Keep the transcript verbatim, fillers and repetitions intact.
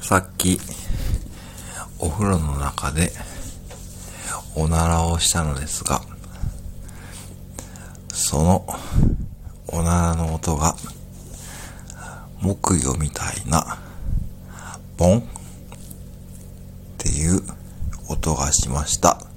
さっきお風呂の中でおならをしたのですが、そのおならの音が木魚みたいなボンっていう音がしました。